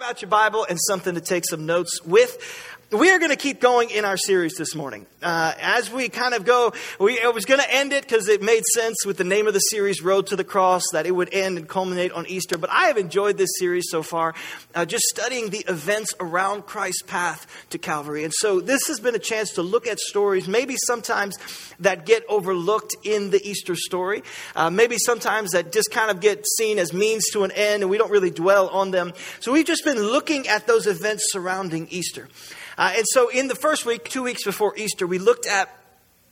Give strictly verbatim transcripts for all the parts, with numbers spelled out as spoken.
grab out your Bible and something to take some notes with. We are going to keep going in our series this morning. Uh, as we kind of go, we, I was going to end it because it made sense with the name of the series, Road to the Cross, that it would end and culminate on Easter. But I have enjoyed this series so far, uh, just studying the events around Christ's path to Calvary. And so this has been a chance to look at stories, maybe sometimes that get overlooked in the Easter story. Uh, maybe sometimes that just kind of get seen as means to an end and we don't really dwell on them. So we've just been looking at those events surrounding Easter. Uh, and so in the first week, two weeks before Easter, we looked at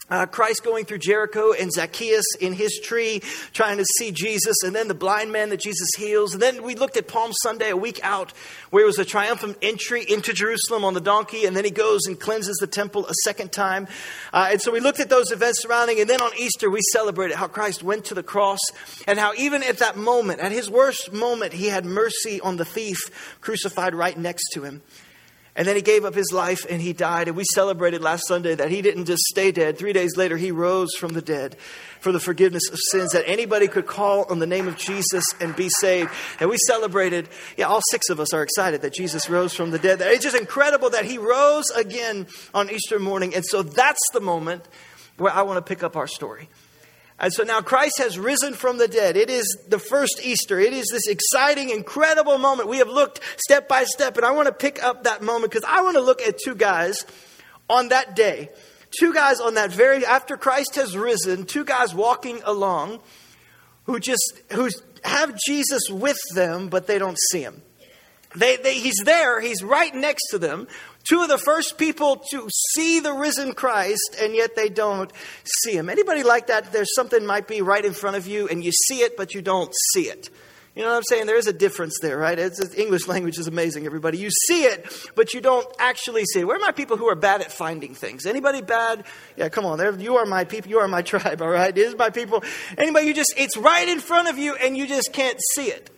uh, Christ going through Jericho and Zacchaeus in his tree, trying to see Jesus, and then the blind man that Jesus heals. And then we looked at Palm Sunday, a week out, where it was a triumphant entry into Jerusalem on the donkey. And then he goes and cleanses the temple a second time. Uh, and so we looked at those events surrounding. And then on Easter, we celebrated how Christ went to the cross and how even at that moment, at his worst moment, he had mercy on the thief crucified right next to him. And then he gave up his life and he died. And we celebrated last Sunday that he didn't just stay dead. Three days later, he rose from the dead for the forgiveness of sins, that anybody could call on the name of Jesus and be saved. And we celebrated, yeah, all six of us are excited that Jesus rose from the dead. It's just incredible that he rose again on Easter morning. And so that's the moment where I want to pick up our story. And so now Christ has risen from the dead. It is the first Easter. It is this exciting, incredible moment. We have looked step by step. And I want to pick up that moment because I want to look at two guys on that day. Two guys on that very, after Christ has risen, two guys walking along who just, who have Jesus with them, but they don't see him. They, they, he's there. He's right next to them. Two of the first people to see the risen Christ, and yet they don't see him. Anybody like that? There's something might be right in front of you, and you see it, but you don't see it. You know what I'm saying? There is a difference there, right? It's, it's, English language is amazing, everybody. You see it, but you don't actually see it. Where are my people who are bad at finding things? Anybody bad? Yeah, come on. There, you are my people. You are my tribe, all right? It is my people. Anybody, you just, it's right in front of you, and you just can't see it.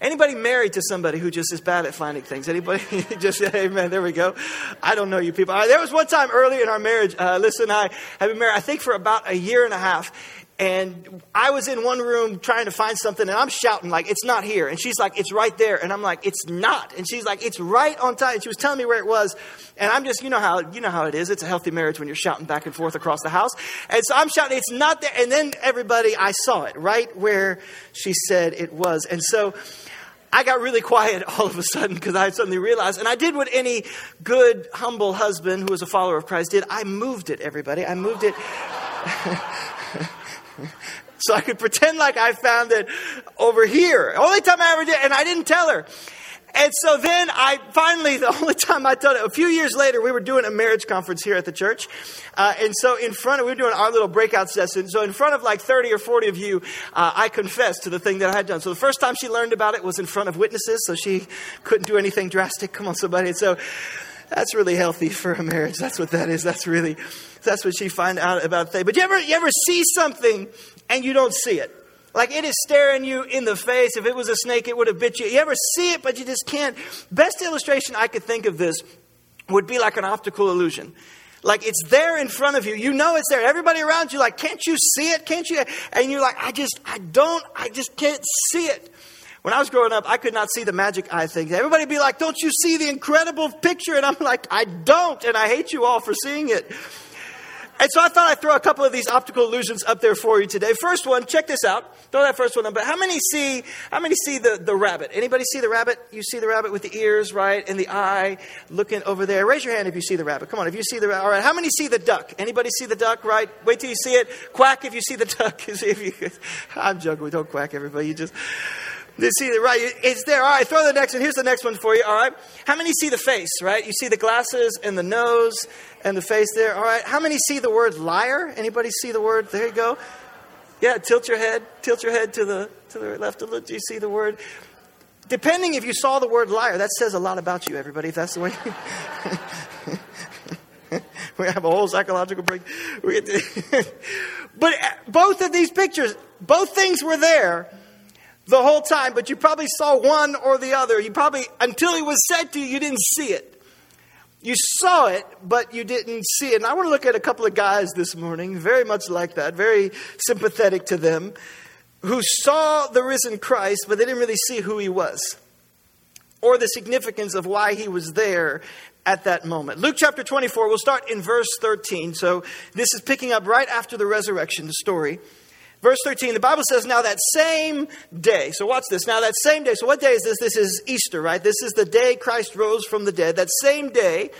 Anybody married to somebody who just is bad at finding things? Anybody just, amen, there we go. I don't know you people. There was one time early in our marriage, uh, Alyssa and I have been married, I think for about a year and a half. And I was in one room trying to find something and I'm shouting like, it's not here. And she's like, it's right there. And I'm like, it's not. And she's like, it's right on time. And she was telling me where it was. And I'm just, you know how, you know how it is. It's a healthy marriage when you're shouting back and forth across the house. And so I'm shouting, it's not there. And then everybody, I saw it right where she said it was. And so I got really quiet all of a sudden because I suddenly realized, and I did what any good, humble husband who was a follower of Christ did. I moved it, everybody. I moved it. So I could pretend like I found it over here. Only time I ever did, and I didn't tell her. And so then I finally, the only time I told her, a few years later, we were doing a marriage conference here at the church. Uh, and so in front of, we were doing our little breakout session. So in front of like thirty or forty of you, uh, I confessed to the thing that I had done. So the first time she learned about it was in front of witnesses. So she couldn't do anything drastic. Come on, somebody. And so that's really healthy for a marriage. That's what that is. That's really, that's what she found out about things. But you ever, you ever see something and you don't see it? Like it is staring you in the face. If it was a snake, it would have bit you. You ever see it, but you just can't. Best illustration I could think of this would be like an optical illusion. Like it's there in front of you. You know it's there. Everybody around you like, can't you see it? Can't you? And you're like, I just, I don't, I just can't see it. When I was growing up, I could not see the magic eye thing. Everybody would be like, don't you see the incredible picture? And I'm like, I don't. And I hate you all for seeing it. And so I thought I'd throw a couple of these optical illusions up there for you today. First one, check this out. Throw that first one up. But how many see, how many see the, the rabbit? Anybody see the rabbit? You see the rabbit with the ears, right? And the eye looking over there. Raise your hand if you see the rabbit. Come on, if you see the rabbit. All right, how many see the duck? Anybody see the duck, right? Wait till you see it. Quack if you see the duck. If you, I'm joking. Don't quack, everybody. You just... You see it, right? It's there. All right, throw the next one. Here's the next one for you. All right. How many see the face, right? You see the glasses and the nose and the face there. All right. How many see the word liar? Anybody see the word? There you go. Yeah, tilt your head. Tilt your head to the to the left a little. Do you see the word? Depending if you saw the word liar, that says a lot about you, everybody, if that's the way. We have a whole psychological break. But both of these pictures, both things were there the whole time, but you probably saw one or the other. You probably, until it was said to you, you didn't see it. You saw it, but you didn't see it. And I want to look at a couple of guys this morning, very much like that, very sympathetic to them, who saw the risen Christ, but they didn't really see who he was. or the significance of why he was there at that moment. Luke chapter twenty-four, we'll start in verse thirteen. So this is picking up right after the resurrection, the story. Verse thirteen, the Bible says, now that same day. So watch this. Now that same day. So what day is this? This is Easter, right? This is the day Christ rose from the dead. That same day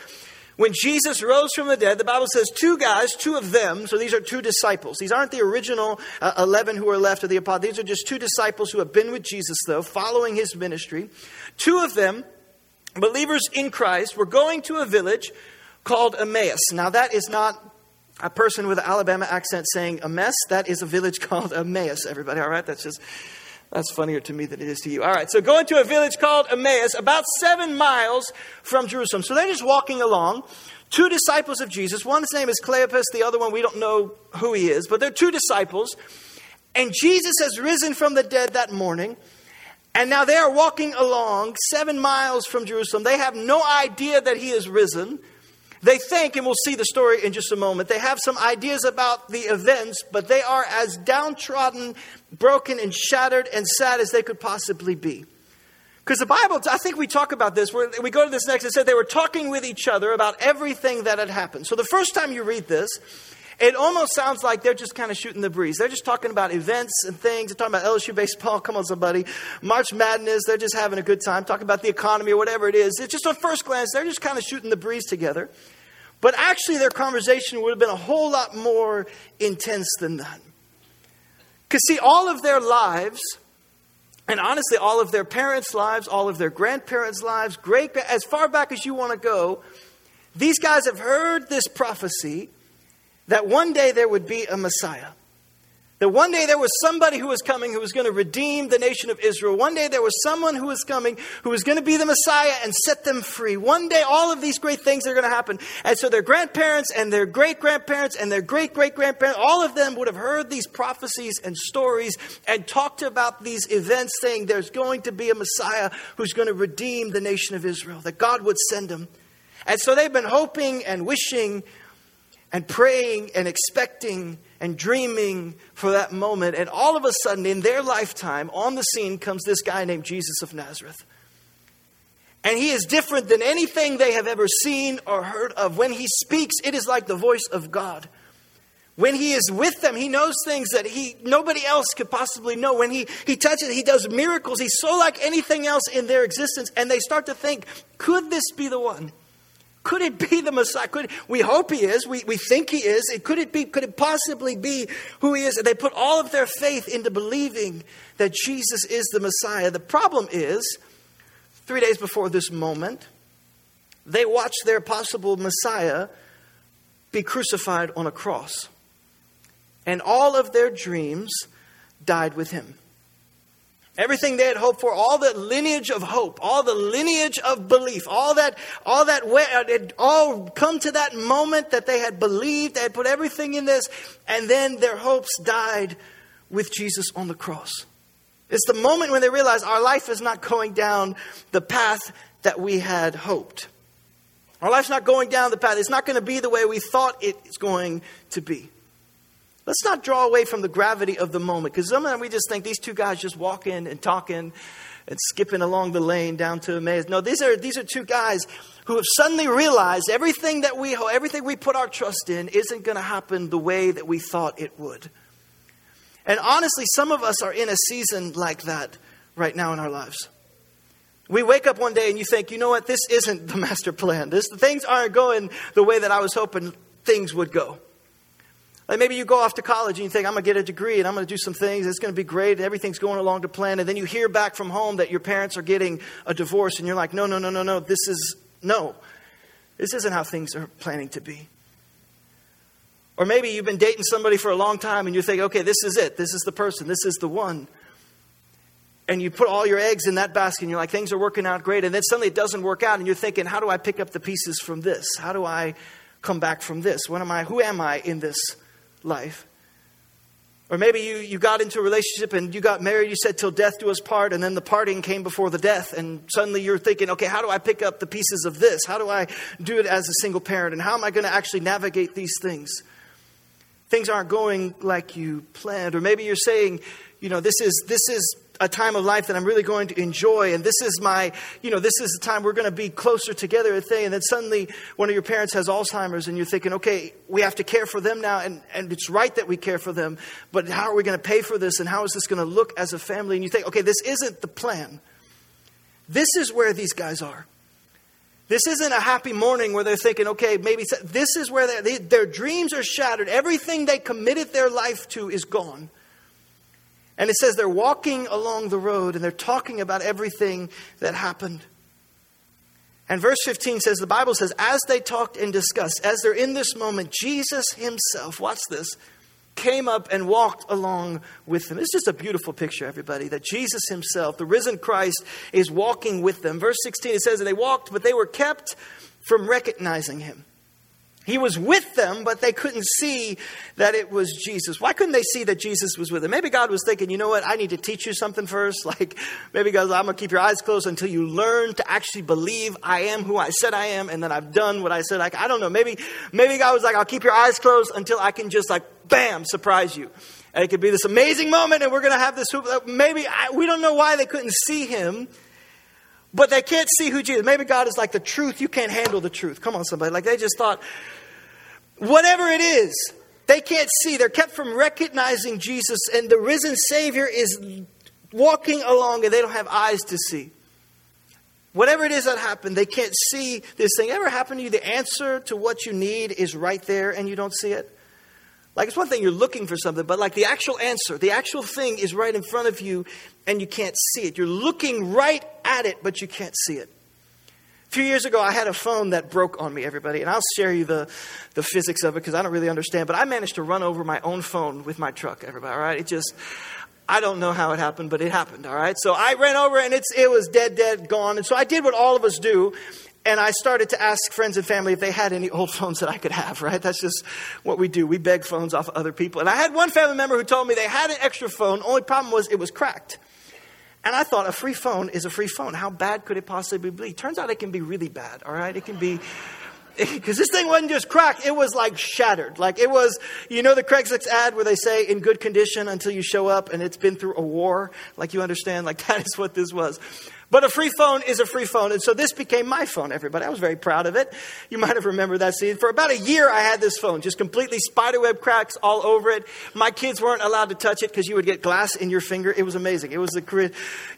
when Jesus rose from the dead, the Bible says two guys, two of them. So these are two disciples. These aren't the original uh, eleven who are left of the apostles. These are just two disciples who have been with Jesus, though, following his ministry. Two of them, believers in Christ, were going to a village called Emmaus. Now that is not a person with an Alabama accent saying a mess. That is a village called Emmaus, everybody. All right, that's just, that's funnier to me than it is to you. All right, so going to a village called Emmaus, about seven miles from Jerusalem. So they're just walking along. Two disciples of Jesus. One's name is Cleopas. The other one, we don't know who he is, but they're two disciples. And Jesus has risen from the dead that morning. And now they are walking along seven miles from Jerusalem. They have no idea that he is risen. They think, and we'll see the story in just a moment, they have some ideas about the events, but they are as downtrodden, broken, and shattered and sad as they could possibly be. Because the Bible, I think we talk about this, we go to this next, it said they were talking with each other about everything that had happened. So the first time you read this, it almost sounds like they're just kind of shooting the breeze. They're just talking about events and things. They're talking about L S U baseball. Come on, somebody. March Madness. They're just having a good time. Talking about the economy or whatever it is. It's just on first glance, they're just kind of shooting the breeze together. But actually, their conversation would have been a whole lot more intense than that. Because see, all of their lives, and honestly, all of their parents' lives, all of their grandparents' lives, great, as far back as you want to go, these guys have heard this prophecy that one day there would be a Messiah. That one day there was somebody who was coming who was going to redeem the nation of Israel. One day there was someone who was coming who was going to be the Messiah and set them free. One day all of these great things are going to happen. And so their grandparents and their great-grandparents and their great-great-grandparents, all of them would have heard these prophecies and stories and talked about these events saying there's going to be a Messiah who's going to redeem the nation of Israel, that God would send him. And so they've been hoping and wishing and praying and expecting and dreaming for that moment. And all of a sudden in their lifetime on the scene comes this guy named Jesus of Nazareth. And he is different than anything they have ever seen or heard of. When he speaks, it is like the voice of God. When he is with them, he knows things that he nobody else could possibly know. When he, he touches, he does miracles. He's so like anything else in their existence. And they start to think, could this be the one? Could it be the Messiah? Could we hope he is? We we think he is. It, could it be? Could it possibly be who he is? And they put all of their faith into believing that Jesus is the Messiah. The problem is, three days before this moment, they watched their possible Messiah be crucified on a cross, and all of their dreams died with him. Everything they had hoped for, all that lineage of hope, all the lineage of belief, all that, all that, it all come to that moment that they had believed, they had put everything in this, and then their hopes died with Jesus on the cross. It's the moment when they realize our life is not going down the path that we had hoped. Our life's not going down the path. It's not going to be the way we thought it's going to be. Let's not draw away from the gravity of the moment, because sometimes we just think these two guys just walking and talking and skipping along the lane down to Emmaus. No, these are these are two guys who have suddenly realized everything that we everything we put our trust in isn't going to happen the way that we thought it would. And honestly, some of us are in a season like that right now in our lives. We wake up one day and you think, you know what, this isn't the master plan. This things aren't going the way that I was hoping things would go. Like maybe you go off to college and you think, I'm going to get a degree and I'm going to do some things. It's going to be great. Everything's going along to plan. And then you hear back from home that your parents are getting a divorce. And you're like, no, no, no, no, no. This is, no. This isn't how things are planning to be. Or maybe you've been dating somebody for a long time and you think, okay, this is it. This is the person. This is the one. And you put all your eggs in that basket and you're like, things are working out great. And then suddenly it doesn't work out. And you're thinking, how do I pick up the pieces from this? How do I come back from this? What am I? Who am I in this life? Or maybe you, you got into a relationship and you got married, you said till death do us part, and then the parting came before the death, and suddenly you're thinking, okay, how do I pick up the pieces of this? How do I do it as a single parent? And how am I going to actually navigate these things? Things aren't going like you planned. Or maybe you're saying, you know, this is this is a time of life that I'm really going to enjoy. And this is my, you know, this is the time we're going to be closer together. And then suddenly one of your parents has Alzheimer's and you're thinking, okay, we have to care for them now. And, and it's right that we care for them. But how are we going to pay for this? And how is this going to look as a family? And you think, okay, this isn't the plan. This is where these guys are. This isn't a happy morning where they're thinking, okay, maybe this is where they, their dreams are shattered. Everything they committed their life to is gone. And it says they're walking along the road and they're talking about everything that happened. And verse fifteen says, the Bible says, as they talked and discussed, as they're in this moment, Jesus himself, watch this, came up and walked along with them. It's just a beautiful picture, everybody, that Jesus himself, the risen Christ, is walking with them. Verse sixteen, it says, and they walked, but they were kept from recognizing him. He was with them, but they couldn't see that it was Jesus. Why couldn't they see that Jesus was with them? Maybe God was thinking, you know what? I need to teach you something first. Like, maybe God, I'm going to keep your eyes closed until you learn to actually believe I am who I said I am. And then I've done what I said. I, I don't know. Maybe, maybe God was like, I'll keep your eyes closed until I can just like, bam, surprise you. And it could be this amazing moment and we're going to have this. Maybe I, we don't know why they couldn't see him. But they can't see who Jesus is. Maybe God is like the truth. You can't handle the truth. Come on, somebody. Like they just thought, whatever it is, they can't see. They're kept from recognizing Jesus. And the risen Savior is walking along and they don't have eyes to see. Whatever it is that happened, they can't see this thing. Ever happened to you? The answer to what you need is right there and you don't see it. Like it's one thing you're looking for something, but like the actual answer, the actual thing is right in front of you and you can't see it. You're looking right at it, but you can't see it. A few years ago, I had a phone that broke on me, everybody. And I'll share you the, the physics of it because I don't really understand. But I managed to run over my own phone with my truck, everybody. All right. It just, I don't know how it happened, but it happened. All right. So I ran over and it's it was dead, dead, gone. And so I did what all of us do. And I started to ask friends and family if they had any old phones that I could have, right? That's just what we do. We beg phones off of other people. And I had one family member who told me they had an extra phone. Only problem was it was cracked. And I thought a free phone is a free phone. How bad could it possibly be? Turns out it can be really bad, all right? It can be... Because this thing wasn't just cracked, it was like shattered. Like it was, you know, the Craigslist ad where they say in good condition until you show up and it's been through a war. Like you understand, like that is what this was. But a free phone is a free phone. And so this became my phone, everybody. I was very proud of it. You might have remembered that scene. For about a year, I had this phone, just completely spiderweb cracks all over it. My kids weren't allowed to touch it because you would get glass in your finger. It was amazing. It was a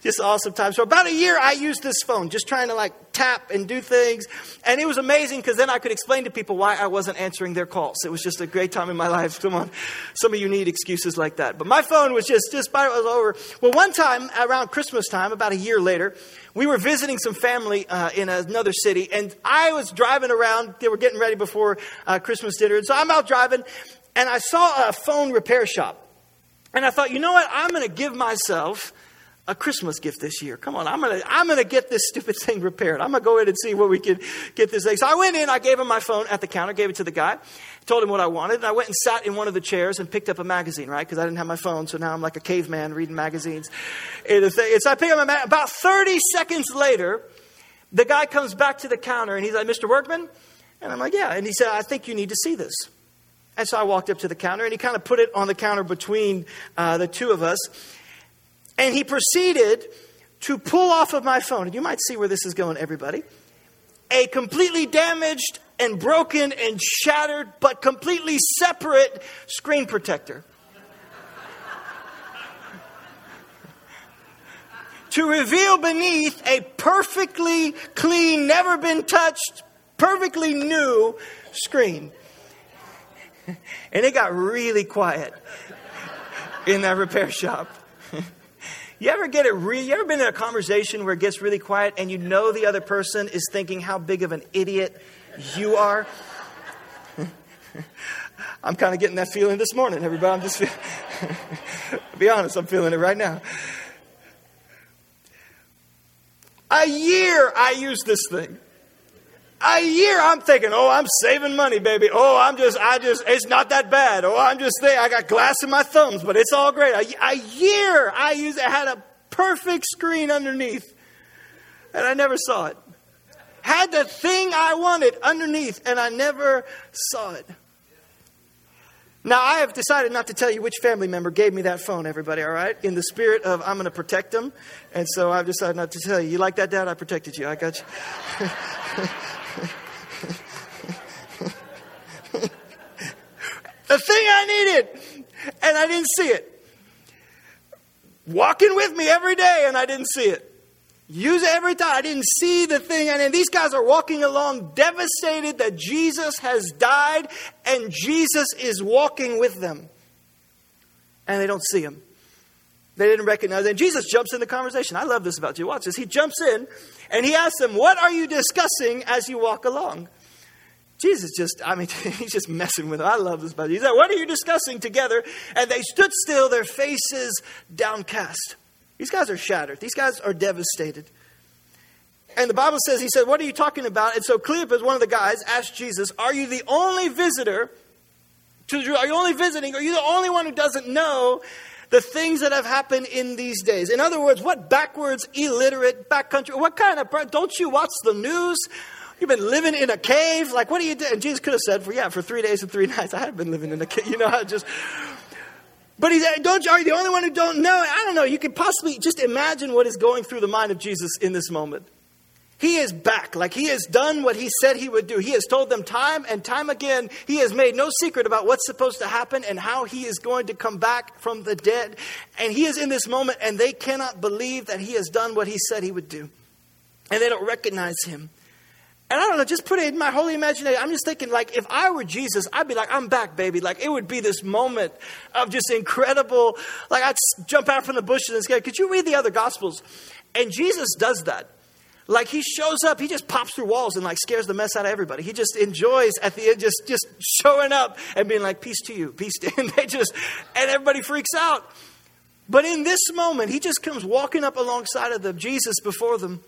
just awesome time. So about a year, I used this phone, just trying to like tap and do things. And it was amazing because then I could explain to people why I wasn't answering their calls. It was just a great time in my life. Come on. Some of you need excuses like that. But my phone was just, just about it was over. Well, one time around Christmas time, about a year later, we were visiting some family uh, in another city. And I was driving around. They were getting ready before uh, Christmas dinner. And so I'm out driving and I saw a phone repair shop. And I thought, you know what? I'm going to give myself a Christmas gift this year. Come on, I'm going to I'm gonna get this stupid thing repaired. I'm going to go in and see where we can get this thing. So I went in, I gave him my phone at the counter, gave it to the guy, told him what I wanted. And I went and sat in one of the chairs and picked up a magazine, right? Because I didn't have my phone. So now I'm like a caveman reading magazines. And so I pick up my magazine. About thirty seconds later, the guy comes back to the counter and he's like, Mister Workman? And I'm like, yeah. And he said, I think you need to see this. And so I walked up to the counter and he kind of put it on the counter between uh, the two of us. And he proceeded to pull off of my phone. And you might see where this is going, everybody. A completely damaged and broken and shattered, but completely separate screen protector. To reveal beneath a perfectly clean, never been touched, perfectly new screen. And it got really quiet in that repair shop. You ever get it re- you ever been in a conversation where it gets really quiet and you know the other person is thinking how big of an idiot you are? I'm kind of getting that feeling this morning, everybody. I'm just feeling I'll be honest, I'm feeling it right now. A year I used this thing. A year I'm thinking, oh, I'm saving money, baby. Oh, I'm just, I just, it's not that bad. Oh, I'm just saying, I got glass in my thumbs, but it's all great. A, a year I used, it had a perfect screen underneath and I never saw it. Had the thing I wanted underneath and I never saw it. Now, I have decided not to tell you which family member gave me that phone, everybody, all right? In the spirit of I'm going to protect them. And so I've decided not to tell you. You like that, Dad? I protected you. I got you. The thing I needed, and I didn't see it. Walking with me every day, and I didn't see it. Use it every time. I didn't see the thing. And then these guys are walking along devastated that Jesus has died and Jesus is walking with them. And they don't see him. They didn't recognize him. And Jesus jumps in the conversation. I love this about you. Watch this. He jumps in and he asks them, what are you discussing as you walk along? Jesus just, I mean, he's just messing with them. I love this about you. He's like, what are you discussing together? And they stood still, their faces downcast. These guys are shattered. These guys are devastated. And the Bible says, he said, what are you talking about? And so Cleopas, one of the guys, asked Jesus, are you the only visitor to Jerusalem? Are you only visiting? Are you the only one who doesn't know the things that have happened in these days? In other words, what backwards, illiterate, backcountry, what kind of, don't you watch the news? You've been living in a cave. Like, what are you doing? And Jesus could have said, for yeah, for three days and three nights, I have been living in a cave. You know, I just... But he's, don't you, are you the only one who don't know? I don't know. You could possibly just imagine what is going through the mind of Jesus in this moment. He is back. Like he has done what he said he would do. He has told them time and time again. He has made no secret about what's supposed to happen and how he is going to come back from the dead. And he is in this moment and they cannot believe that he has done what he said he would do. And they don't recognize him. And I don't know, just put it in my holy imagination. I'm just thinking, like, if I were Jesus, I'd be like, I'm back, baby. Like, it would be this moment of just incredible. Like, I'd jump out from the bushes and say, could you read the other gospels? And Jesus does that. Like, he shows up. He just pops through walls and, like, scares the mess out of everybody. He just enjoys at the end just, just showing up and being like, peace to you, peace to you. And they just, and everybody freaks out. But in this moment, he just comes walking up alongside of them, Jesus before them.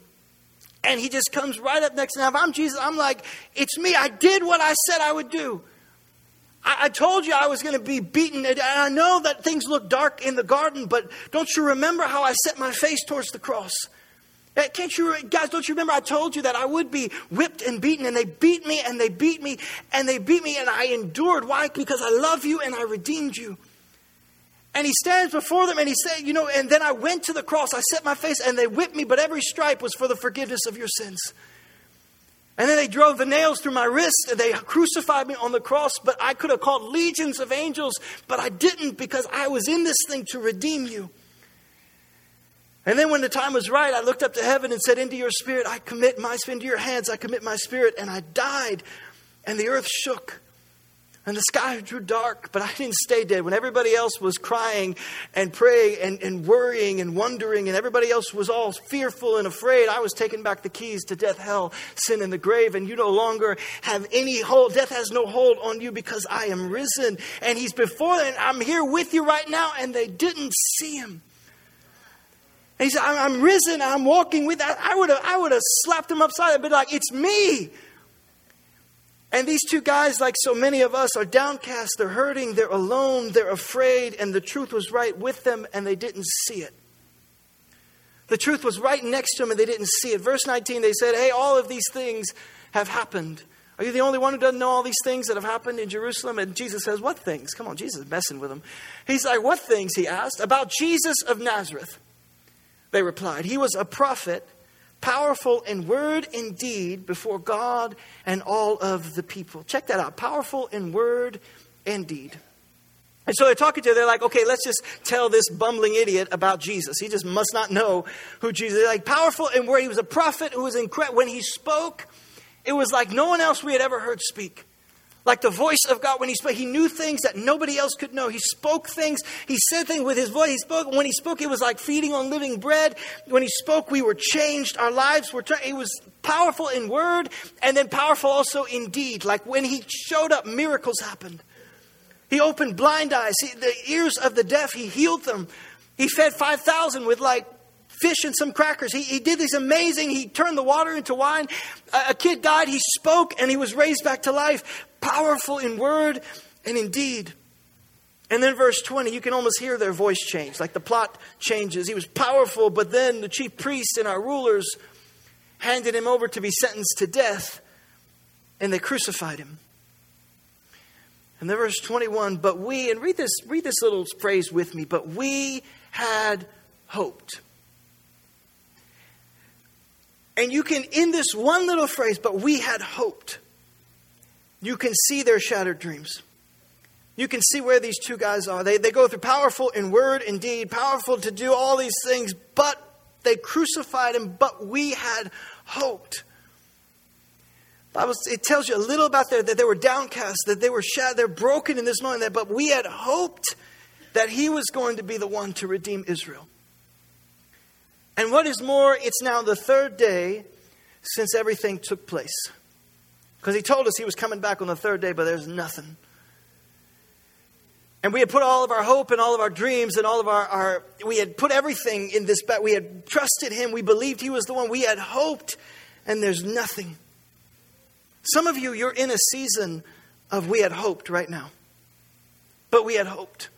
And he just comes right up next. Now, if I'm Jesus, I'm like, it's me. I did what I said I would do. I, I told you I was going to be beaten. And I know that things look dark in the garden, but don't you remember how I set my face towards the cross? Can't you, guys, don't you remember I told you that I would be whipped and beaten, and they beat me and they beat me and they beat me and I endured. Why? Because I love you and I redeemed you. And he stands before them and he said, you know, and then I went to the cross. I set my face and they whipped me, but every stripe was for the forgiveness of your sins. And then they drove the nails through my wrists and they crucified me on the cross, but I could have called legions of angels, but I didn't because I was in this thing to redeem you. And then when the time was right, I looked up to heaven and said, into your spirit, I commit my spirit, into your hands, I commit my spirit. And I died and the earth shook. And the sky grew dark, but I didn't stay dead. When everybody else was crying and praying and, and worrying and wondering, and everybody else was all fearful and afraid, I was taking back the keys to death, hell, sin, and the grave. And you no longer have any hold. Death has no hold on you because I am risen. And he's before them, and I'm here with you right now. And they didn't see him. And he said, I'm, I'm risen. I'm walking with that. I would have, I would have slapped him upside and been like, it's me. And these two guys, like so many of us, are downcast. They're hurting. They're alone. They're afraid. And the truth was right with them, and they didn't see it. The truth was right next to them, and they didn't see it. Verse nineteen, they said, hey, all of these things have happened. Are you the only one who doesn't know all these things that have happened in Jerusalem? And Jesus says, what things? Come on, Jesus is messing with them. He's like, what things, he asked. About Jesus of Nazareth, they replied. He was a prophet, powerful in word and deed before God and all of the people. Check that out. Powerful in word and deed. And so they're talking to them. They're like, okay, let's just tell this bumbling idiot about Jesus. He just must not know who Jesus is. They're like, powerful in word. He was a prophet who was incredible. When he spoke, it was like no one else we had ever heard speak. Like the voice of God, when he spoke, he knew things that nobody else could know. He spoke things. He said things with his voice. He spoke. When he spoke, it was like feeding on living bread. When he spoke, we were changed. Our lives were changed. It was powerful in word and then powerful also in deed. Like when he showed up, miracles happened. He opened blind eyes. He, the ears of the deaf, he healed them. He fed five thousand with like fish and some crackers. He, he did these amazing, he turned the water into wine. A, a kid died. He spoke and he was raised back to life. Powerful in word and in deed. And then verse twenty, you can almost hear their voice change. Like the plot changes. He was powerful, but then the chief priests and our rulers handed him over to be sentenced to death. And they crucified him. And then verse twenty-one, but we, and read this, read this little phrase with me, but we had hoped. And you can, in this one little phrase, but we had hoped, you can see their shattered dreams. You can see where these two guys are. They, they go through powerful in word and deed, powerful to do all these things, but they crucified him, but we had hoped. Bible, it tells you a little about there that they were downcast, that they were shattered, they're broken in this moment, that but we had hoped that he was going to be the one to redeem Israel. And what is more, it's now the third day since everything took place. Because he told us he was coming back on the third day, but there's nothing. And we had put all of our hope and all of our dreams and all of our, our we had put everything in this back. We had trusted him. We believed he was the one. We had hoped, and there's nothing. Some of you, you're in a season of we had hoped right now. But we had hoped.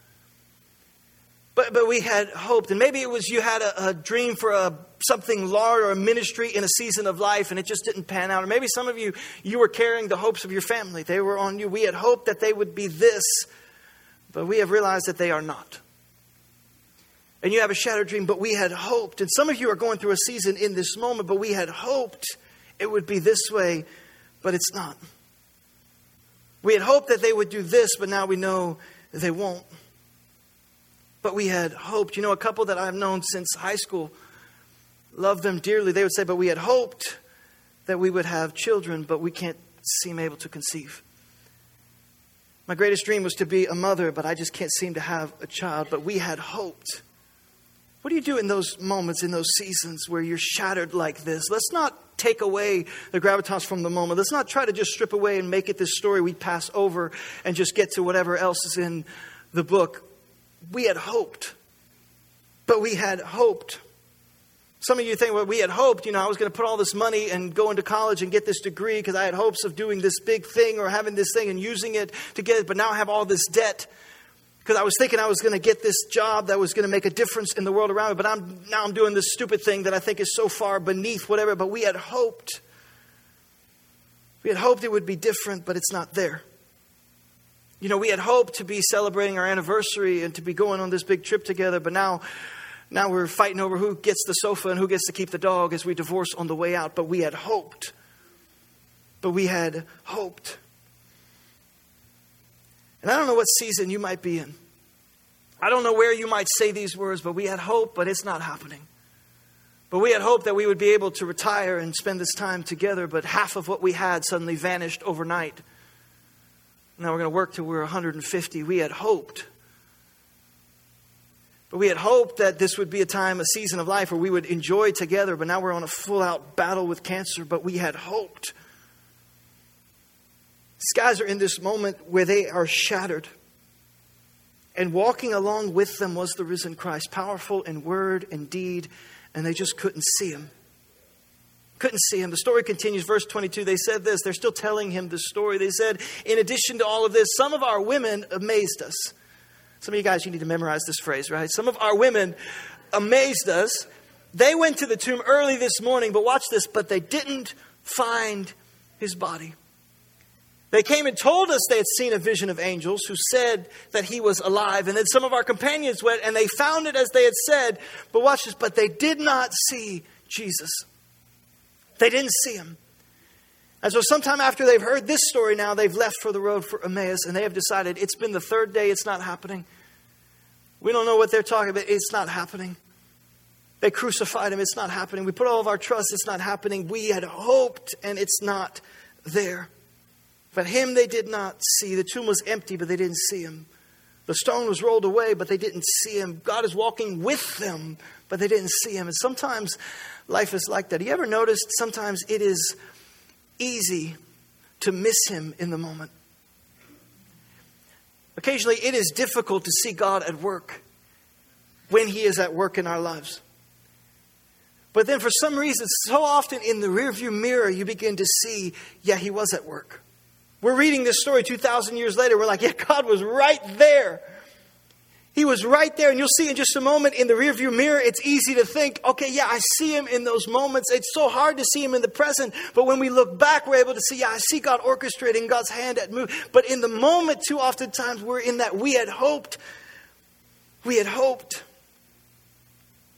But but we had hoped. And maybe it was you had a, a dream for a, something large or a ministry in a season of life and it just didn't pan out. Or maybe some of you, you were carrying the hopes of your family. They were on you. We had hoped that they would be this, but we have realized that they are not. And you have a shattered dream, but we had hoped. And some of you are going through a season in this moment, but we had hoped it would be this way, but it's not. We had hoped that they would do this, but now we know they won't. But we had hoped. You know, a couple that I've known since high school, love them dearly. They would say, but we had hoped that we would have children, but we can't seem able to conceive. My greatest dream was to be a mother, but I just can't seem to have a child. But we had hoped. What do you do in those moments, in those seasons where you're shattered like this? Let's not take away the gravitas from the moment. Let's not try to just strip away and make it this story we pass over and just get to whatever else is in the book. We had hoped, but we had hoped. Some of you think, well, we had hoped, you know, I was going to put all this money and go into college and get this degree because I had hopes of doing this big thing or having this thing and using it to get it. But now I have all this debt because I was thinking I was going to get this job that was going to make a difference in the world around me. But I'm now I'm doing this stupid thing that I think is so far beneath whatever. But we had hoped. We had hoped it would be different, but it's not there. You know, we had hoped to be celebrating our anniversary and to be going on this big trip together. But now now we're fighting over who gets the sofa and who gets to keep the dog as we divorce on the way out. But we had hoped. But we had hoped. And I don't know what season you might be in. I don't know where you might say these words, but we had hope, but it's not happening. But we had hoped that we would be able to retire and spend this time together. But half of what we had suddenly vanished overnight. Now we're going to work till we're one hundred fifty. We had hoped. But we had hoped that this would be a time, a season of life where we would enjoy together. But now we're on a full-out battle with cancer. But we had hoped. These guys are in this moment where they are shattered. And walking along with them was the risen Christ, powerful in word and deed. And they just couldn't see him. Couldn't see him. The story continues, verse twenty-two. They said this. They're still telling him the story. They said, in addition to all of this, some of our women amazed us. Some of you guys, you need to memorize this phrase, right? Some of our women amazed us. They went to the tomb early this morning, but watch this. But they didn't find his body. They came and told us they had seen a vision of angels who said that he was alive. And then some of our companions went and they found it as they had said. But watch this. But they did not see Jesus. They didn't see him. And so sometime after they've heard this story now, they've left for the road for Emmaus. And they have decided it's been the third day. It's not happening. We don't know what they're talking about. It's not happening. They crucified him. It's not happening. We put all of our trust. It's not happening. We had hoped and it's not there. But him they did not see. The tomb was empty, but they didn't see him. The stone was rolled away, but they didn't see him. God is walking with them, but they didn't see him. And sometimes life is like that. You ever noticed sometimes it is easy to miss him in the moment? Occasionally it is difficult to see God at work when he is at work in our lives. But then for some reason, so often in the rearview mirror, you begin to see, yeah, he was at work. We're reading this story two thousand years later. We're like, yeah, God was right there. He was right there, and you'll see in just a moment in the rearview mirror, it's easy to think, okay, yeah, I see him in those moments. It's so hard to see him in the present, but when we look back, we're able to see, yeah, I see God orchestrating God's hand at move. But in the moment, too oftentimes, we're in that we had hoped, we had hoped.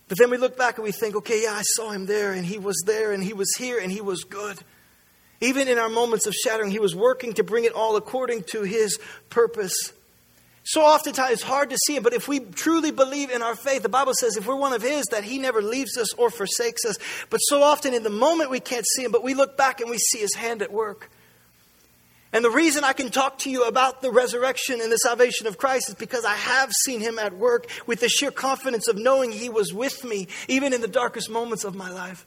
But then we look back and we think, okay, yeah, I saw him there, and he was there, and he was here, and he was good. Even in our moments of shattering, he was working to bring it all according to his purpose. So oftentimes it's hard to see it, but if we truly believe in our faith, the Bible says if we're one of his, that he never leaves us or forsakes us. But so often in the moment we can't see him, but we look back and we see his hand at work. And the reason I can talk to you about the resurrection and the salvation of Christ is because I have seen him at work with the sheer confidence of knowing he was with me, even in the darkest moments of my life.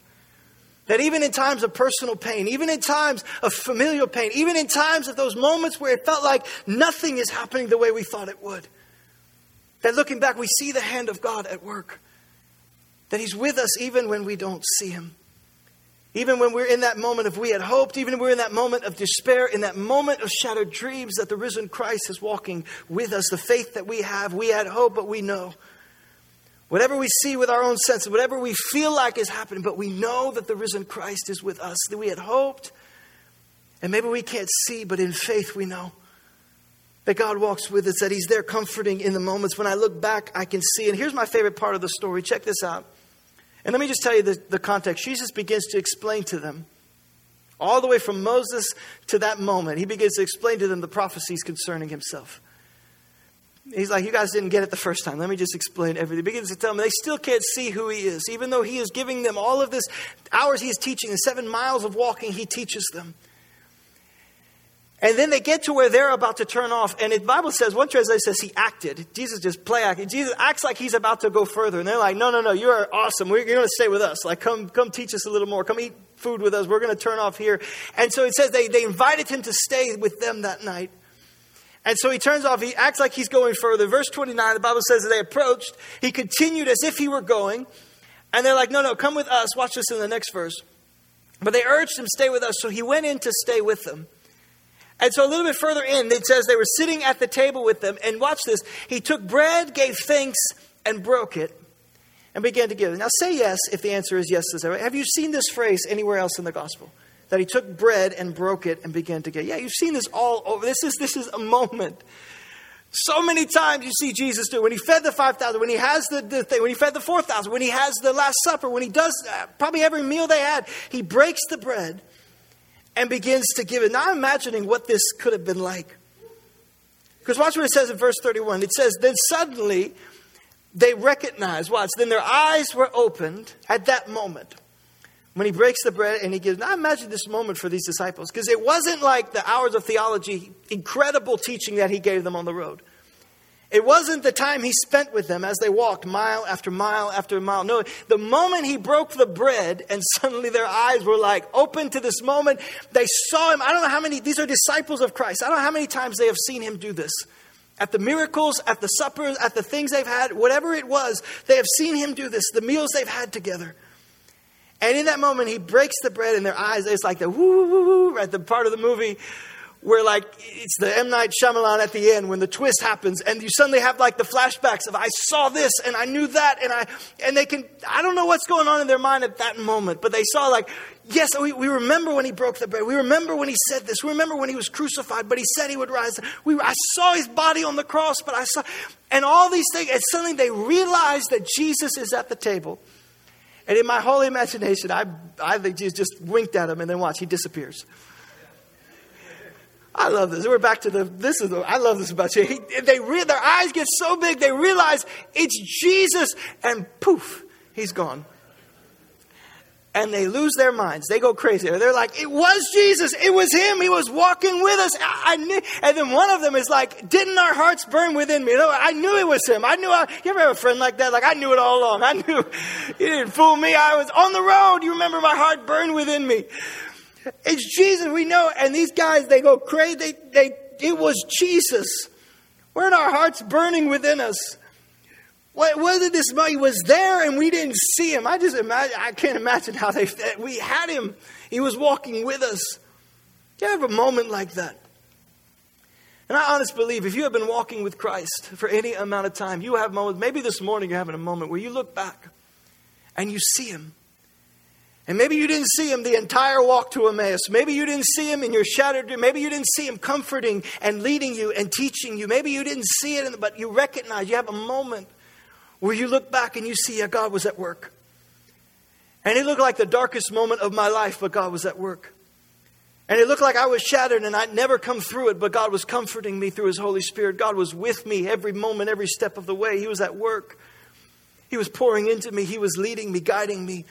That even in times of personal pain, even in times of familial pain, even in times of those moments where it felt like nothing is happening the way we thought it would, that looking back, we see the hand of God at work. That he's with us even when we don't see him. Even when we're in that moment of we had hoped, even when we're in that moment of despair, in that moment of shattered dreams, that the risen Christ is walking with us. The faith that we have, we had hope, but we know. Whatever we see with our own senses, whatever we feel like is happening, but we know that the risen Christ is with us, that we had hoped, and maybe we can't see, but in faith we know that God walks with us, that he's there comforting in the moments. When I look back, I can see. And here's my favorite part of the story. Check this out. And let me just tell you the, the context. Jesus begins to explain to them, all the way from Moses to that moment, he begins to explain to them the prophecies concerning himself. He's like, you guys didn't get it the first time. Let me just explain everything. He begins to tell them they still can't see who he is. Even though he is giving them all of this hours he is teaching and seven miles of walking, he teaches them. And then they get to where they're about to turn off. And the Bible says, one translation says he acted. Jesus just play acted. Jesus acts like he's about to go further. And they're like, no, no, no, you are awesome. We're, you're going to stay with us. Like, come, come teach us a little more. Come eat food with us. We're going to turn off here. And so it says they, they invited him to stay with them that night. And so he turns off, he acts like he's going further. Verse twenty-nine, the Bible says that they approached. He continued as if he were going. And they're like, no, no, come with us. Watch this in the next verse. But they urged him, stay with us. So he went in to stay with them. And so a little bit further in, it says they were sitting at the table with them. And watch this. He took bread, gave thanks, and broke it, and began to give it. Now say yes if the answer is yes to this. Have you seen this phrase anywhere else in the gospel? That he took bread and broke it and began to give. Yeah, you've seen this all over. This is this is a moment. So many times you see Jesus do it. When he fed the five thousand, when he has the, the thing, when he fed the four thousand, when he has the Last Supper, when he does uh, probably every meal they had, he breaks the bread and begins to give it. Now I'm imagining what this could have been like. Because watch what it says in verse thirty-one. It says, then suddenly they recognized. Watch. Then their eyes were opened at that moment. When he breaks the bread and he gives. Now imagine this moment for these disciples. Because it wasn't like the hours of theology, incredible teaching that he gave them on the road. It wasn't the time he spent with them as they walked mile after mile after mile. No, the moment he broke the bread and suddenly their eyes were like open to this moment. They saw him. I don't know how many, these are disciples of Christ. I don't know how many times they have seen him do this. At the miracles, at the suppers, at the things they've had, whatever it was, they have seen him do this. The meals they've had together. And in that moment, he breaks the bread and their eyes. It's like the woo, woo, woo, right? The part of the movie where like it's the M. Night Shyamalan at the end when the twist happens. And you suddenly have like the flashbacks of I saw this and I knew that. And I and they can, I don't know what's going on in their mind at that moment. But they saw like, yes, we, we remember when he broke the bread. We remember when he said this. We remember when he was crucified, but he said he would rise. We, I saw his body on the cross, but I saw. And all these things. And suddenly they realize that Jesus is at the table. And in my holy imagination, I I think Jesus just winked at him and then watch, he disappears. I love this. We're back to the, this is, the, I love this about you. He, they re, their eyes get so big, they realize it's Jesus and poof, he's gone. And they lose their minds. They go crazy. They're like, it was Jesus. It was him. He was walking with us. I, I knew. And then one of them is like, didn't our hearts burn within me? You know, I knew it was him. I knew. I, you ever have a friend like that? Like, I knew it all along. I knew. You didn't fool me. I was on the road. You remember my heart burned within me. It's Jesus. We know. And these guys, they go crazy. They, they, it was Jesus. Weren't our hearts burning within us? What was it this moment? He was there and we didn't see him. I just imagine, I can't imagine how they, we had him. He was walking with us. You have a moment like that. And I honestly believe if you have been walking with Christ for any amount of time, you have moments, maybe this morning you're having a moment where you look back and you see him. And maybe you didn't see him the entire walk to Emmaus. Maybe you didn't see him in your shattered dream. Maybe you didn't see him comforting and leading you and teaching you. Maybe you didn't see it, in the, but you recognize, you have a moment where you look back and you see how God was at work. And it looked like the darkest moment of my life, but God was at work. And it looked like I was shattered and I'd never come through it, but God was comforting me through his Holy Spirit. God was with me every moment, every step of the way. He was at work. He was pouring into me. He was leading me, guiding me.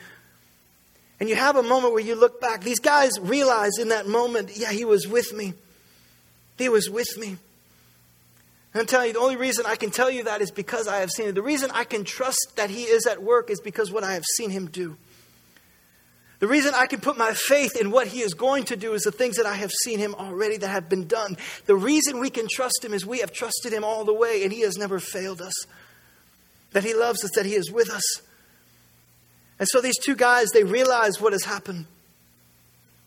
And you have a moment where you look back. These guys realize in that moment, yeah, he was with me. He was with me. And I'm telling you, the only reason I can tell you that is because I have seen it. The reason I can trust that he is at work is because what I have seen him do. The reason I can put my faith in what he is going to do is the things that I have seen him already that have been done. The reason we can trust him is we have trusted him all the way and he has never failed us. That he loves us, that he is with us. And so these two guys, they realize what has happened.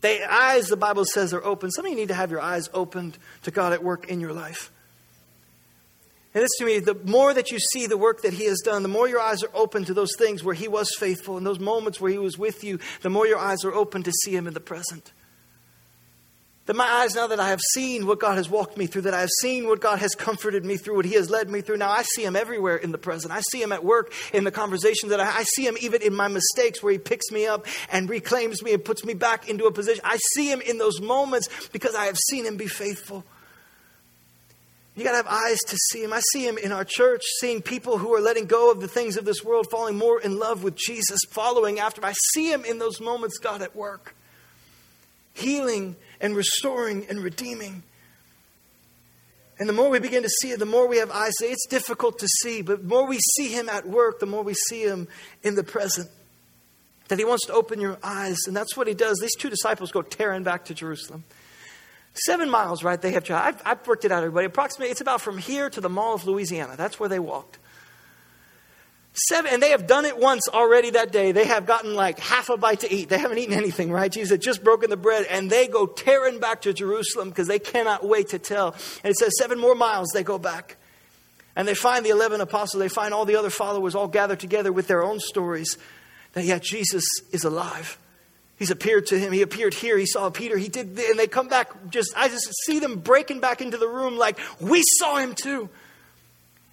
Their eyes, the Bible says, are open. Some of you need to have your eyes opened to God at work in your life. And this to me, the more that you see the work that he has done, the more your eyes are open to those things where he was faithful. And those moments where he was with you, the more your eyes are open to see him in the present. That my eyes, now that I have seen what God has walked me through, that I have seen what God has comforted me through, what he has led me through. Now I see him everywhere in the present. I see him at work in the conversations that I, I see him even in my mistakes where he picks me up and reclaims me and puts me back into a position. I see him in those moments because I have seen him be faithful. You got to have eyes to see him. I see him in our church, seeing people who are letting go of the things of this world, falling more in love with Jesus, following after him. I see him in those moments, God at work, healing and restoring and redeeming. And the more we begin to see it, the more we have eyes. It's difficult to see, but the more we see him at work, the more we see him in the present. That he wants to open your eyes. And that's what he does. These two disciples go tearing back to Jerusalem. Seven miles, right? They have traveled. I've, I've worked it out, everybody. Approximately, it's about from here to the Mall of Louisiana. That's where they walked. Seven, and they have done it once already that day. They have gotten like half a bite to eat. They haven't eaten anything, right? Jesus had just broken the bread, and they go tearing back to Jerusalem because they cannot wait to tell. And it says seven more miles they go back. And they find the eleven apostles. They find all the other followers all gathered together with their own stories that yet Jesus is alive. He's appeared to him. He appeared here. He saw Peter. He did. And they come back. Just I just see them breaking back into the room like, we saw him too.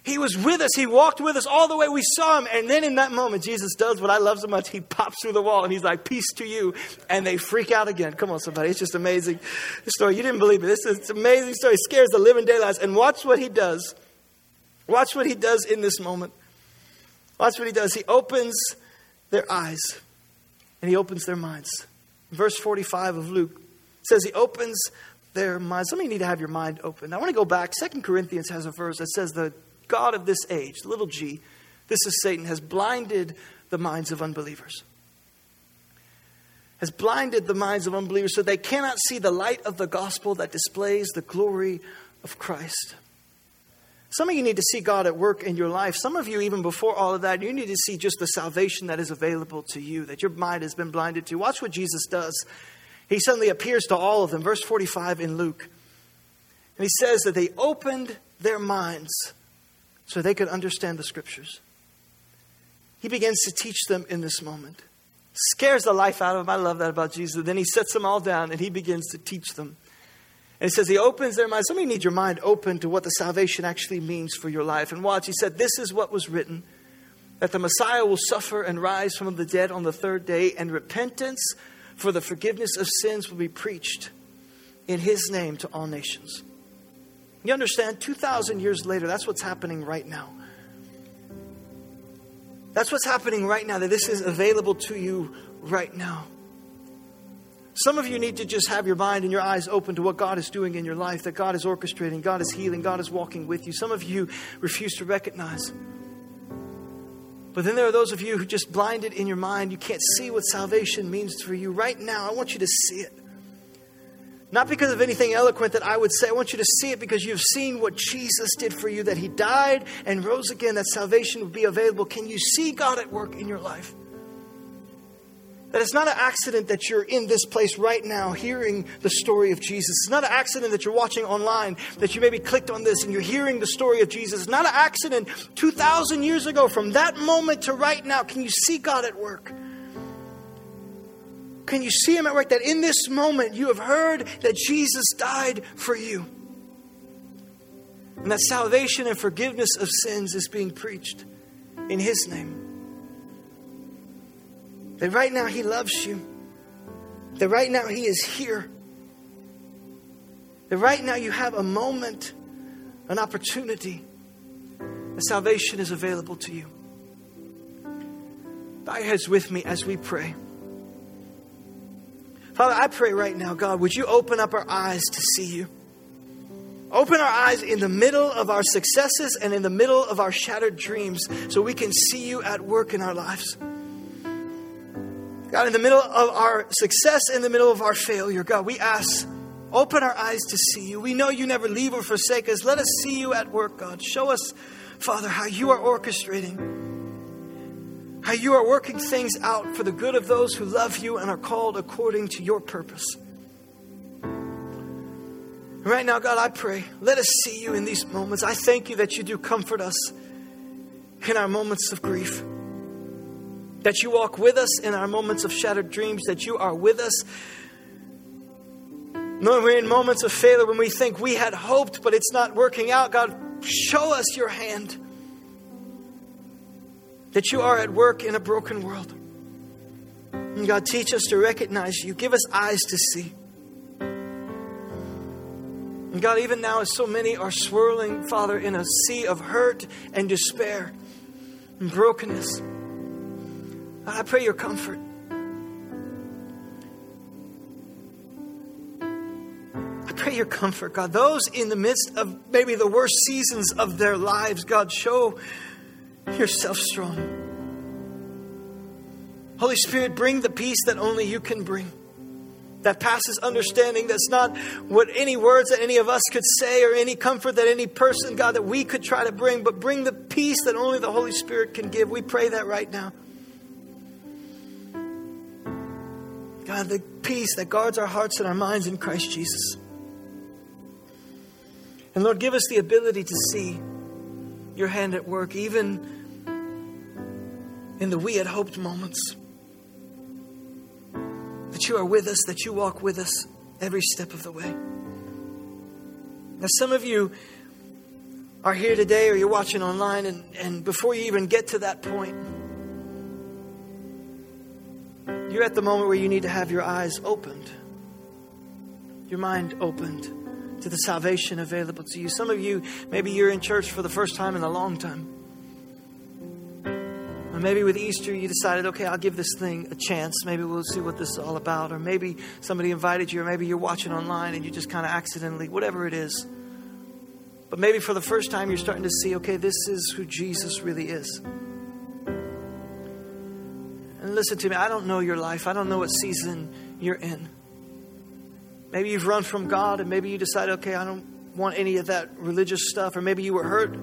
He was with us. He walked with us all the way. We saw him. And then in that moment, Jesus does what I love so much. He pops through the wall and he's like, peace to you. And they freak out again. Come on, somebody. It's just amazing story. You didn't believe it. This is an amazing story. It scares the living daylights. And watch what he does. Watch what he does in this moment. Watch what he does. He opens their eyes. And he opens their minds. Verse forty-five of Luke says he opens their minds. Some of you need to have your mind open. I want to go back. Second Corinthians has a verse that says the God of this age, little g, this is Satan, has blinded the minds of unbelievers. Has blinded the minds of unbelievers so they cannot see the light of the gospel that displays the glory of Christ. Some of you need to see God at work in your life. Some of you, even before all of that, you need to see just the salvation that is available to you, that your mind has been blinded to. Watch what Jesus does. He suddenly appears to all of them. Verse forty-five in Luke. And he says that they opened their minds so they could understand the scriptures. He begins to teach them in this moment. Scares the life out of them. I love that about Jesus. Then he sets them all down and he begins to teach them. And it says he opens their minds. Somebody need your mind open to what the salvation actually means for your life. And watch, he said, this is what was written, that the Messiah will suffer and rise from the dead on the third day, and repentance for the forgiveness of sins will be preached in his name to all nations. You understand, two thousand years later, that's what's happening right now. That's what's happening right now, that this is available to you right now. Some of you need to just have your mind and your eyes open to what God is doing in your life, that God is orchestrating, God is healing, God is walking with you. Some of you refuse to recognize. But then there are those of you who just blinded in your mind. You can't see what salvation means for you. Right now, I want you to see it. Not because of anything eloquent that I would say. I want you to see it because you've seen what Jesus did for you, that he died and rose again, that salvation would be available. Can you see God at work in your life? That it's not an accident that you're in this place right now hearing the story of Jesus. It's not an accident that you're watching online, that you maybe clicked on this and you're hearing the story of Jesus. It's not an accident two thousand years ago, from that moment to right now, can you see God at work? Can you see Him at work? That in this moment you have heard that Jesus died for you. And that salvation and forgiveness of sins is being preached in His name. That right now He loves you. That right now He is here. That right now you have a moment, an opportunity. The salvation is available to you. Bow your heads with me as we pray. Father, I pray right now, God, would you open up our eyes to see you? Open our eyes in the middle of our successes and in the middle of our shattered dreams so we can see you at work in our lives. God, in the middle of our success, in the middle of our failure, God, we ask, open our eyes to see you. We know you never leave or forsake us. Let us see you at work, God. Show us, Father, how you are orchestrating, how you are working things out for the good of those who love you and are called according to your purpose. And right now, God, I pray, let us see you in these moments. I thank you that you do comfort us in our moments of grief. That you walk with us in our moments of shattered dreams. That you are with us. When we're in moments of failure, when we think we had hoped, but it's not working out, God, show us your hand. That you are at work in a broken world. And God, teach us to recognize you. Give us eyes to see. And God, even now as so many are swirling, Father, in a sea of hurt and despair and brokenness, I pray your comfort. I pray your comfort, God. Those in the midst of maybe the worst seasons of their lives, God, show yourself strong. Holy Spirit, bring the peace that only you can bring. That passes understanding. That's not what any words that any of us could say or any comfort that any person, God, that we could try to bring. But bring the peace that only the Holy Spirit can give. We pray that right now. God, the peace that guards our hearts and our minds in Christ Jesus. And Lord, give us the ability to see your hand at work, even in the we had hoped moments. That you are with us, that you walk with us every step of the way. Now, some of you are here today or you're watching online, and, and before you even get to that point, you're at the moment where you need to have your eyes opened, your mind opened to the salvation available to you. Some of you, maybe you're in church for the first time in a long time. Or maybe with Easter, you decided, okay, I'll give this thing a chance. Maybe we'll see what this is all about. Or maybe somebody invited you, or maybe you're watching online and you just kind of accidentally, whatever it is. But maybe for the first time, you're starting to see, okay, this is who Jesus really is. And listen to me, I don't know your life. I don't know what season you're in. Maybe you've run from God, and maybe you decide, okay, I don't want any of that religious stuff. Or maybe you were hurt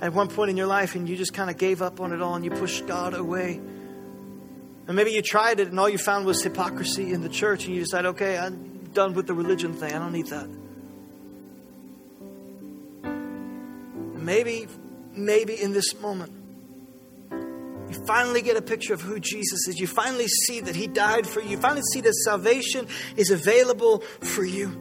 at one point in your life and you just kind of gave up on it all and you pushed God away. And maybe you tried it and all you found was hypocrisy in the church, and you decide, okay, I'm done with the religion thing. I don't need that. And maybe, maybe in this moment, you finally get a picture of who Jesus is. You finally see that He died for you. You finally see that salvation is available for you.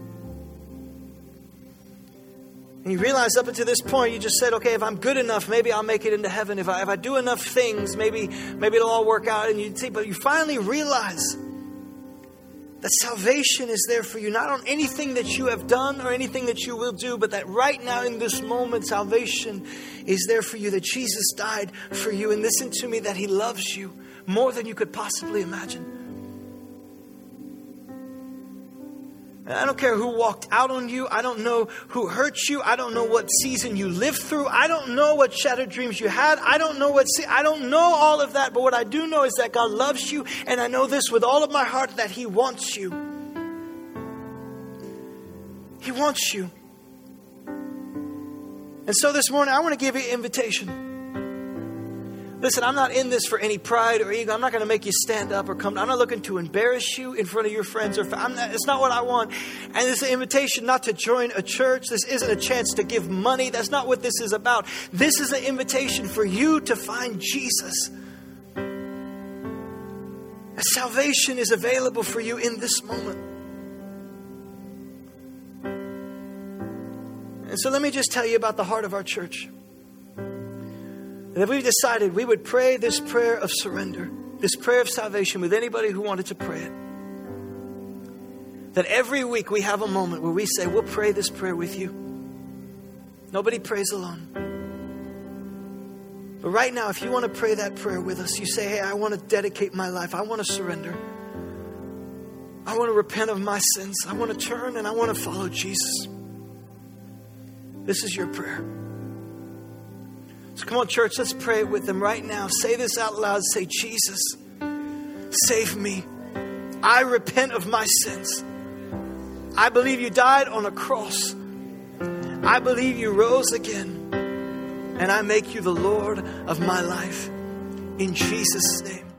And you realize up until this point, you just said, okay, if I'm good enough, maybe I'll make it into heaven. If I, if I do enough things, maybe, maybe it'll all work out. And you see, but you finally realize that salvation is there for you, not on anything that you have done or anything that you will do, but that right now in this moment, salvation is there for you, that Jesus died for you. And listen to me, that He loves you more than you could possibly imagine. And I don't care who walked out on you. I don't know who hurt you. I don't know what season you lived through. I don't know what shattered dreams you had. I don't know what, se- I don't know all of that. But what I do know is that God loves you. And I know this with all of my heart, that He wants you. He wants you. And so this morning, I want to give you an invitation. Listen, I'm not in this for any pride or ego. I'm not going to make you stand up or come. I'm not looking to embarrass you in front of your friends or family. It's not what I want. And it's an invitation not to join a church. This isn't a chance to give money. That's not what this is about. This is an invitation for you to find Jesus. And salvation is available for you in this moment. And so let me just tell you about the heart of our church. That we've decided we would pray this prayer of surrender, this prayer of salvation with anybody who wanted to pray it. That every week we have a moment where we say, we'll pray this prayer with you. Nobody prays alone. But right now, if you want to pray that prayer with us, you say, hey, I want to dedicate my life. I want to surrender. I want to repent of my sins. I want to turn and I want to follow Jesus. This is your prayer. So come on, church, let's pray it with them right now. Say this out loud. Say, Jesus, save me. I repent of my sins. I believe you died on a cross. I believe you rose again. And I make you the Lord of my life. In Jesus' name.